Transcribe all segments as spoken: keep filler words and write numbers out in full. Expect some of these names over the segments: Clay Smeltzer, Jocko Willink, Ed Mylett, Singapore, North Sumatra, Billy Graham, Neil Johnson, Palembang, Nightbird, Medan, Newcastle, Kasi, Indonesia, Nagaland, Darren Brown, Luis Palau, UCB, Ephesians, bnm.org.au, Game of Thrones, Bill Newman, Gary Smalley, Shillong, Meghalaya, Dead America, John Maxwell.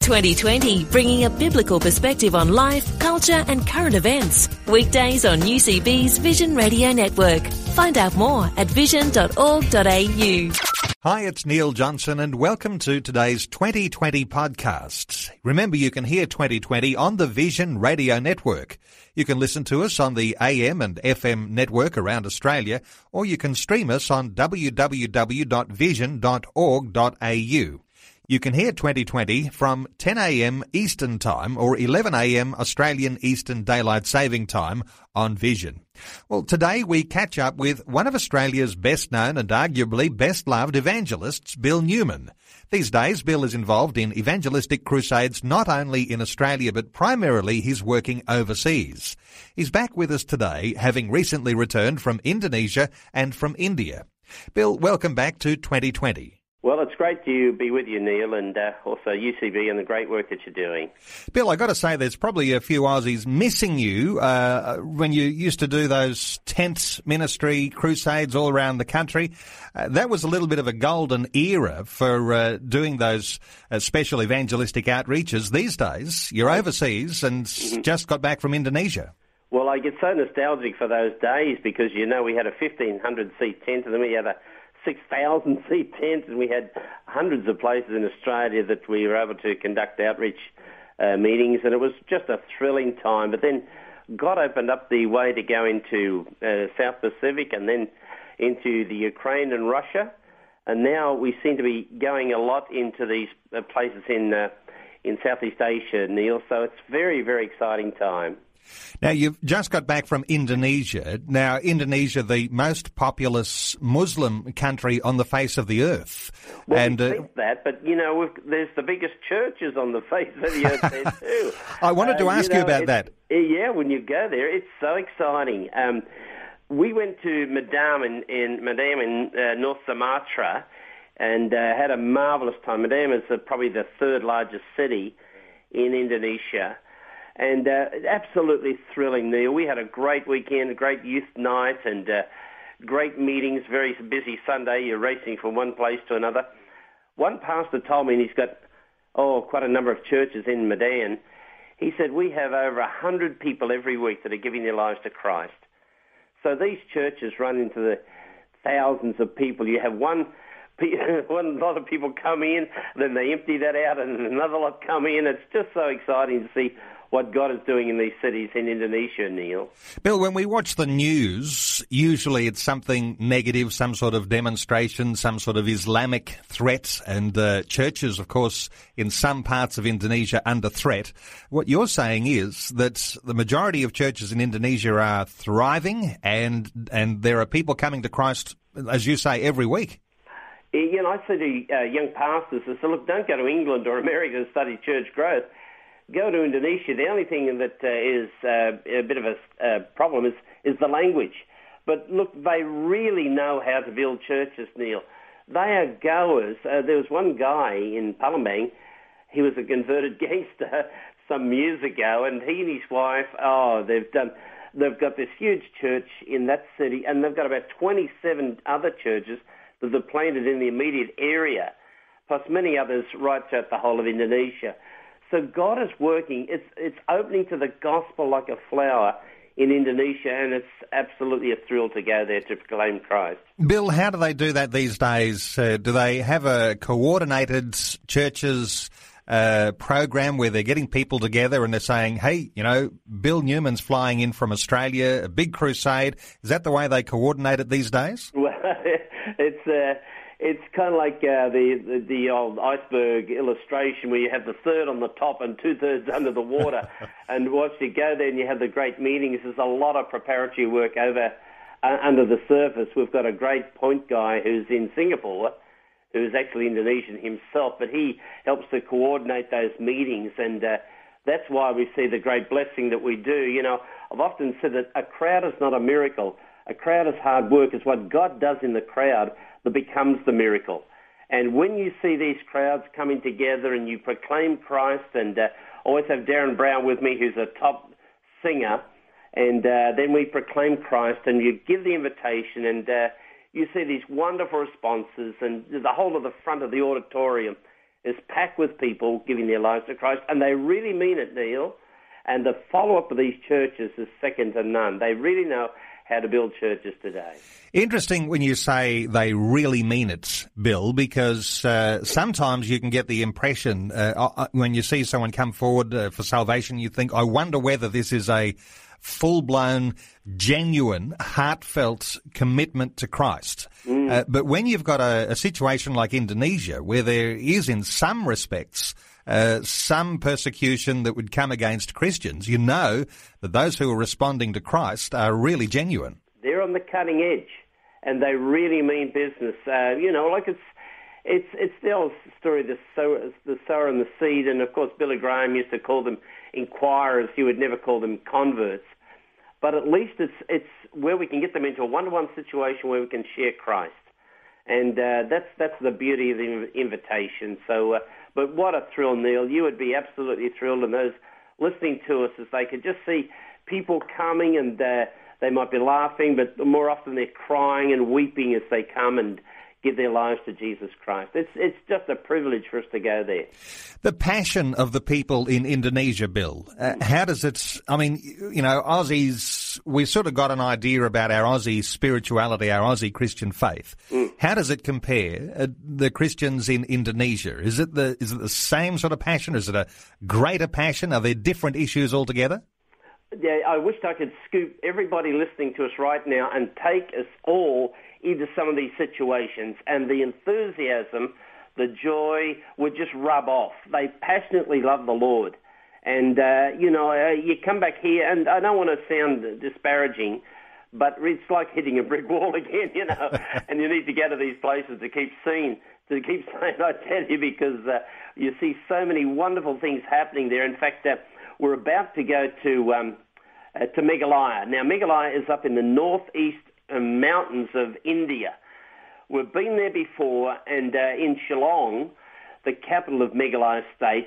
twenty twenty, bringing a biblical perspective on life, culture and current events. Weekdays on U C B's Vision Radio Network. Find out more at vision dot org dot a u. Hi, it's Neil Johnson and welcome to today's twenty twenty podcasts. Remember, you can hear twenty twenty on the Vision Radio Network. You can listen to us on the A M and F M network around Australia, or you can stream us on w w w dot vision dot org dot a u. You can hear twenty twenty from ten a m Eastern Time or eleven a m Australian Eastern Daylight Saving Time on Vision. Well, today we catch up with one of Australia's best known and arguably best loved evangelists, Bill Newman. These days, Bill is involved in evangelistic crusades not only in Australia, but primarily he's working overseas. He's back with us today, having recently returned from Indonesia and from India. Bill, welcome back to twenty twenty. Well, it's great to be with you, Neil, and uh, also U C B and the great work that you're doing. Bill, I got to say, there's probably a few Aussies missing you uh, when you used to do those tents ministry crusades all around the country. Uh, that was a little bit of a golden era for uh, doing those uh, special evangelistic outreaches. These days, you're overseas and mm-hmm. just got back from Indonesia. Well, I get so nostalgic for those days because, you know, we had a fifteen hundred seat tent and then we had a six thousand seat tents, and we had hundreds of places in Australia that we were able to conduct outreach uh, meetings, and it was just a thrilling time. But then God opened up the way to go into uh, South Pacific and then into the Ukraine and Russia, and now we seem to be going a lot into these uh, places in uh, in Southeast Asia, Neil, so it's very, very exciting time. Now, you've just got back from Indonesia. Now, Indonesia, the most populous Muslim country on the face of the earth. Well, and, we think uh, that, but, you know, we've, there's the biggest churches on the face of the earth there, too. I wanted to uh, ask you, know, you about that. Yeah, when you go there, it's so exciting. Um, we went to Medan in, in, Medan in uh, North Sumatra and uh, had a marvellous time. Medan is uh, probably the third largest city in Indonesia. And uh, absolutely thrilling, Neil. We had a great weekend, a great youth night, and uh, great meetings, very busy Sunday. You're racing from one place to another. One pastor told me, and he's got, oh, quite a number of churches in Medan. He said, we have over one hundred people every week that are giving their lives to Christ. So these churches run into the thousands of people. You have one One lot of people come in, then they empty that out, and another lot come in. It's just so exciting to see what God is doing in these cities in Indonesia, Neil. Bill, when we watch the news, usually it's something negative, some sort of demonstration, some sort of Islamic threat, and uh, churches, of course, in some parts of Indonesia under threat. What you're saying is that the majority of churches in Indonesia are thriving, and and there are people coming to Christ, as you say, every week. You know, I say to uh, young pastors, I say, look, don't go to England or America and study church growth. Go to Indonesia. The only thing that uh, is uh, a bit of a uh, problem is, is the language. But look, they really know how to build churches, Neil. They are goers. Uh, there was one guy in Palembang, he was a converted gangster some years ago, and he and his wife, oh, they've done, they've got this huge church in that city, and they've got about twenty-seven other churches that are planted in the immediate area, plus many others right throughout the whole of Indonesia. So God is working. It's it's opening to the gospel like a flower in Indonesia, and it's absolutely a thrill to go there to proclaim Christ. Bill, how do they do that these days? Uh, do they have a coordinated churches uh, program where they're getting people together and they're saying, hey, you know, Bill Newman's flying in from Australia, a big crusade. Is that the way they coordinate it these days? Well, It's uh, it's kind of like uh, the, the the old iceberg illustration where you have the third on the top and two-thirds under the water. And once you go there and you have the great meetings, there's a lot of preparatory work over uh, under the surface. We've got a great point guy who's in Singapore, who's actually Indonesian himself, but he helps to coordinate those meetings. And uh, That's why we see the great blessing that we do. You know, I've often said that a crowd is not a miracle. A crowd is hard work. It's what God does in the crowd that becomes the miracle. And when you see these crowds coming together and you proclaim Christ, and uh, I always have Darren Brown with me, who's a top singer, and uh, then we proclaim Christ, and you give the invitation, and uh, you see these wonderful responses, and the whole of the front of the auditorium is packed with people giving their lives to Christ, and they really mean it, Neil. And the follow-up of these churches is second to none. They really know how to build churches today. Interesting when you say they really mean it, Bill, because uh, sometimes you can get the impression uh, when you see someone come forward uh, for salvation, you think, I wonder whether this is a full-blown, genuine, heartfelt commitment to Christ. Mm. Uh, but when you've got a, a situation like Indonesia, where there is, in some respects, Uh, some persecution that would come against Christians, you know that those who are responding to Christ are really genuine. They're on the cutting edge, and they really mean business. Uh, you know, like it's it's it's the old story, the sower, the sower and the seed, and of course Billy Graham used to call them inquirers. He would never call them converts. But at least it's it's where we can get them into a one-to-one situation where we can share Christ, and uh, that's that's the beauty of the invitation. So. Uh, But what a thrill, Neil. You would be absolutely thrilled, and those listening to us, as they could just see people coming, and uh, they might be laughing, but more often they're crying and weeping as they come and give their lives to Jesus Christ. It's it's just a privilege for us to go there. The passion of the people in Indonesia, Bill, uh, how does it, I mean, you know, Aussies, we've sort of got an idea about our Aussie spirituality, our Aussie Christian faith. Mm. How does it compare uh, the Christians in Indonesia? Is it the is it the same sort of passion? Is it a greater passion? Are there different issues altogether? Yeah, I wish I could scoop everybody listening to us right now and take us all into some of these situations, and the enthusiasm, the joy would just rub off. They passionately love the Lord. And, uh, you know, uh, you come back here, and I don't want to sound disparaging, but it's like hitting a brick wall again, you know, and you need to go to these places to keep seeing, to keep saying, I tell you, because uh, you see so many wonderful things happening there. In fact, uh, we're about to go to um, uh, to Meghalaya. Now, Meghalaya is up in the northeast mountains of India. We've been there before, and uh, in Shillong, the capital of Meghalaya State,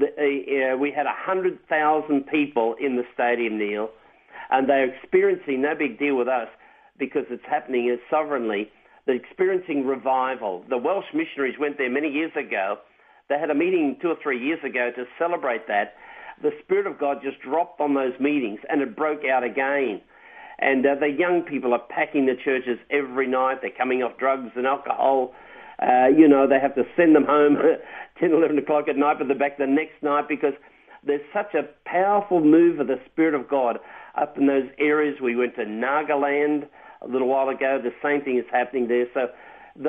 the, uh, we had one hundred thousand people in the stadium, Neil, and they're experiencing, no big deal with us, because it's happening sovereignly, they're experiencing revival. The Welsh missionaries went there many years ago. They had a meeting two or three years ago to celebrate that. The Spirit of God just dropped on those meetings, and it broke out again. And uh, the young people are packing the churches every night. They're coming off drugs and alcohol. Uh, you know, they have to send them home ten, eleven o'clock at night, but they're back the next night because there's such a powerful move of the Spirit of God up in those areas. We went to Nagaland a little while ago. The same thing is happening there. So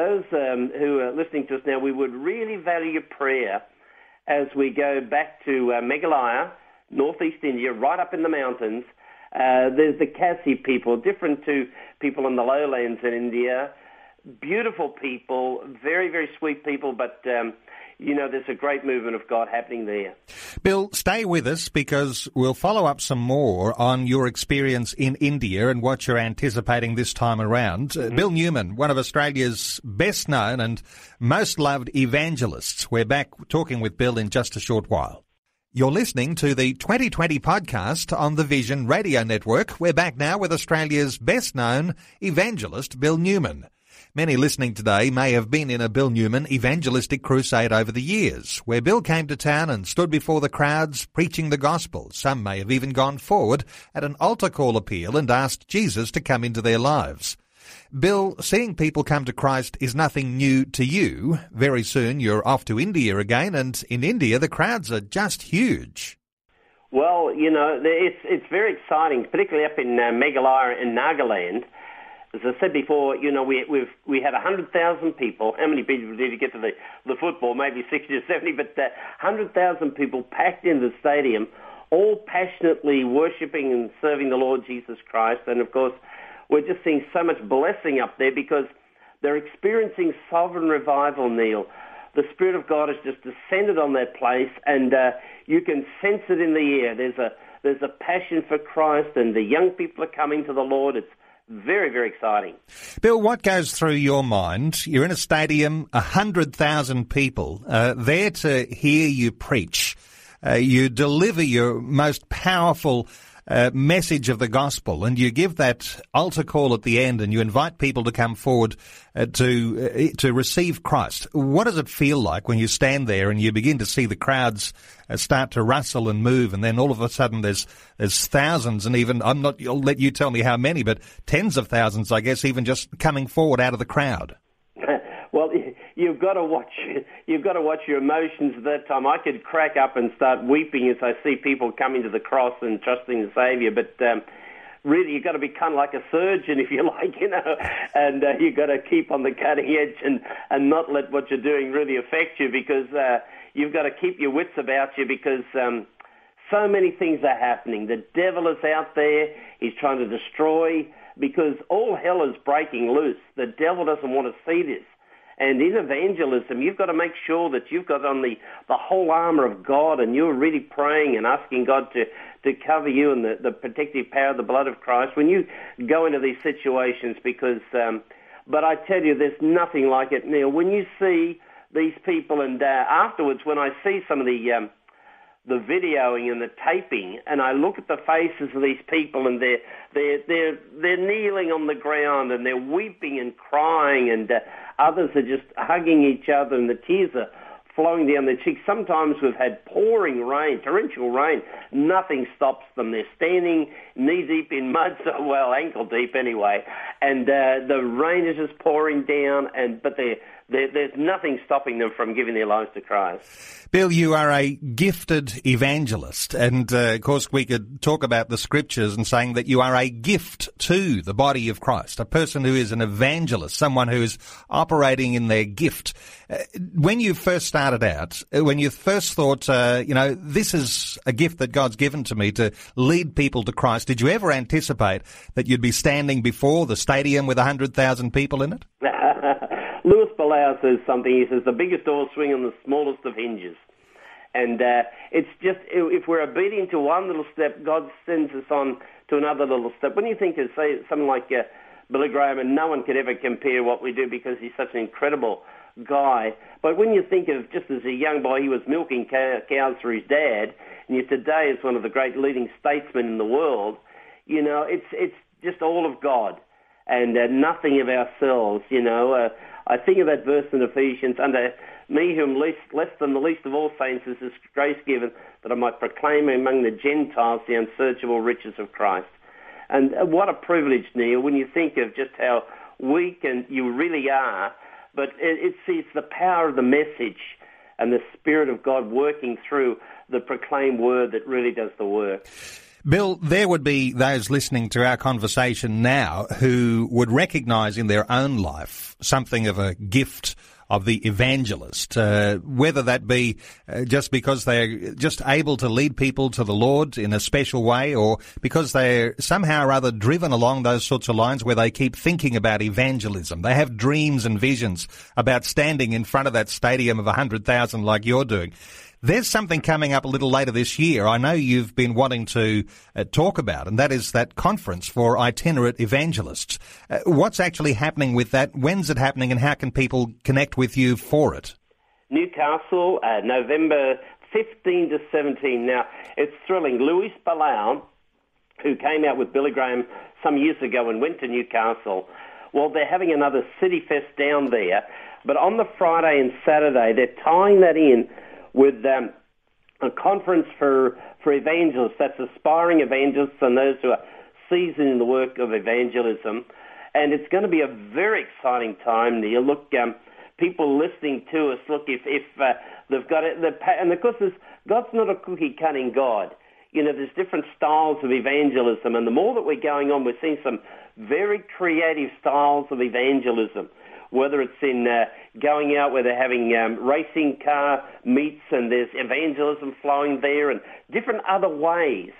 those um, who are listening to us now, we would really value your prayer as we go back to uh, Meghalaya, northeast India, right up in the mountains. Uh, there's the Kasi people, different to people in the lowlands in India. Beautiful people, very, very sweet people, but, um, you know, there's a great movement of God happening there. Bill, stay with us because we'll follow up some more on your experience in India and what you're anticipating this time around. Mm-hmm. Uh, Bill Newman, one of Australia's best known and most loved evangelists. We're back talking with Bill in just a short while. You're listening to the twenty twenty podcast on the Vision Radio Network. We're back now with Australia's best-known evangelist, Bill Newman. Many listening today may have been in a Bill Newman evangelistic crusade over the years, where Bill came to town and stood before the crowds preaching the gospel. Some may have even gone forward at an altar call appeal and asked Jesus to come into their lives. Bill, seeing people come to Christ is nothing new to you. Very soon you're off to India again, and in India the crowds are just huge. Well, you know, it's it's very exciting, particularly up in uh, Meghalaya and Nagaland. As I said before, you know, we we've, we had one hundred thousand people. How many people did you get to the, the football? Maybe sixty or seventy, but uh, one hundred thousand people packed into the stadium, all passionately worshipping and serving the Lord Jesus Christ. And, of course, we're just seeing so much blessing up there because they're experiencing sovereign revival, Neil. the Spirit of God has just descended on that place, and uh, you can sense it in the air. There's a there's a passion for Christ, and the young people are coming to the Lord. It's very, very exciting. Bill, what goes through your mind? You're in a stadium, one hundred thousand people uh, there to hear you preach. Uh, you deliver your most powerful Uh, message of the gospel, and you give that altar call at the end, and you invite people to come forward uh, to uh, to receive Christ. What does it feel like when you stand there and you begin to see the crowds uh, start to rustle and move, and then all of a sudden there's there's thousands, and even I'm not. I'll let you tell me how many, but tens of thousands, I guess, even just coming forward out of the crowd. Well, you've got to watch. You've got to watch your emotions at that time. I could crack up and start weeping as I see people coming to the cross and trusting the Saviour. But um, really, you've got to be kind of like a surgeon, if you like, you know. And uh, you've got to keep on the cutting edge and, and not let what you're doing really affect you, because uh, you've got to keep your wits about you, because um, so many things are happening. The devil is out there. He's trying to destroy, because all hell is breaking loose. The devil doesn't want to see this. And in evangelism, you've got to make sure that you've got on the, the whole armour of God, and you're really praying and asking God to, to cover you in the, the protective power of the blood of Christ when you go into these situations. Because, um, but I tell you, there's nothing like it, Neil. When you see these people, and uh, afterwards, when I see some of the um, the videoing and the taping, and I look at the faces of these people, and they're they're they're they're kneeling on the ground, and they're weeping and crying, and uh, others are just hugging each other, and the tears are flowing down their cheeks. Sometimes we've had pouring rain, torrential rain. Nothing stops them. They're standing knee-deep in mud, so well, ankle-deep anyway. And uh, the rain is just pouring down, and but they're, they're, there's nothing stopping them from giving their lives to Christ. Bill, you are a gifted evangelist. And, uh, of course, we could talk about the Scriptures and saying that you are a gift to the body of Christ, a person who is an evangelist, someone who is operating in their gift. Uh, when you first started out, when you first thought, uh, you know, this is a gift that God's given to me to lead people to Christ, did you ever anticipate that you'd be standing before the stadium with one hundred thousand people in it? Luis Palau says something. He says, the biggest door swing on the smallest of hinges. And uh, it's just, if we're obedient to one little step, God sends us on to another little step. When you think of, say, something like uh, Billy Graham, and no one could ever compare what we do, because he's such an incredible guy. But when you think of, just as a young boy, he was milking cow- cows for his dad, and yet today is one of the great leading statesmen in the world. You know, it's it's just all of God, and uh, nothing of ourselves. You know, uh, I think of that verse in Ephesians, under me whom least, less than the least of all saints is this grace given, that I might proclaim among the Gentiles the unsearchable riches of Christ. And uh, what a privilege, Neil, when you think of just how weak and you really are. But it's, it's the power of the message and the Spirit of God working through the proclaimed word that really does the work. Bill, there would be those listening to our conversation now who would recognise in their own life something of a gift of the evangelist, uh, whether that be uh, just because they're just able to lead people to the Lord in a special way, or because they're somehow or other driven along those sorts of lines where they keep thinking about evangelism. They have dreams and visions about standing in front of that stadium of one hundred thousand like you're doing. There's something coming up a little later this year I know you've been wanting to uh, talk about, and that is that conference for itinerant evangelists. Uh, what's actually happening with that? When's it happening, and how can people connect with you for it? Newcastle, uh, November fifteenth to seventeenth. Now, it's thrilling. Luis Palau, who came out with Billy Graham some years ago and went to Newcastle, well, they're having another City Fest down there, but on the Friday and Saturday, they're tying that in with um, a conference for, for evangelists. That's aspiring evangelists and those who are seasoned in the work of evangelism. And it's going to be a very exciting time, Neil. Look, um, people listening to us, look, if, if uh, they've got it, and of course, God's not a cookie-cutting God. You know, there's different styles of evangelism, and the more that we're going on, we're seeing some very creative styles of evangelism, whether it's in uh, going out where they're having um, racing car meets and there's evangelism flowing there, and different other ways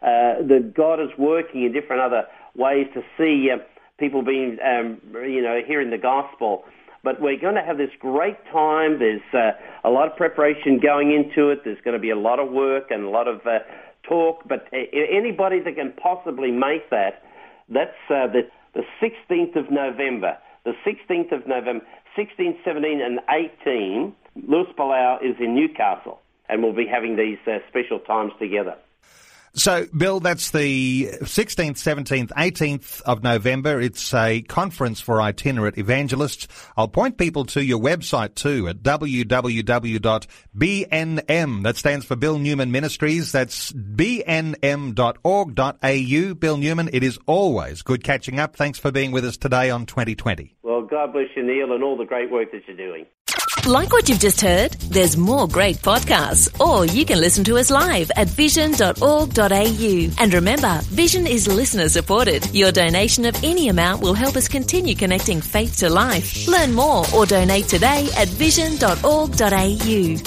uh, that God is working in different other ways to see uh, people being, um, you know, hearing the gospel. But we're going to have this great time. There's uh, a lot of preparation going into it. There's going to be a lot of work and a lot of uh, talk. But uh, anybody that can possibly make that, that's uh, the, the sixteenth of November. The sixteenth of November, sixteen, seventeen and eighteen, Luis Palau is in Newcastle, and we'll be having these uh, special times together. So, Bill, that's the sixteenth, seventeenth, eighteenth of November. It's a conference for itinerant evangelists. I'll point people to your website, too, at w w w dot b n m. That stands for Bill Newman Ministries. That's b n m dot org dot a u. Bill Newman, it is always good catching up. Thanks for being with us today on twenty twenty. Well, God bless you, Neil, and all the great work that you're doing. Like what you've just heard? There's more great podcasts, or you can listen to us live at vision dot org dot a u. And remember, Vision is listener supported. Your donation of any amount will help us continue connecting faith to life. Learn more or donate today at vision dot org dot a u.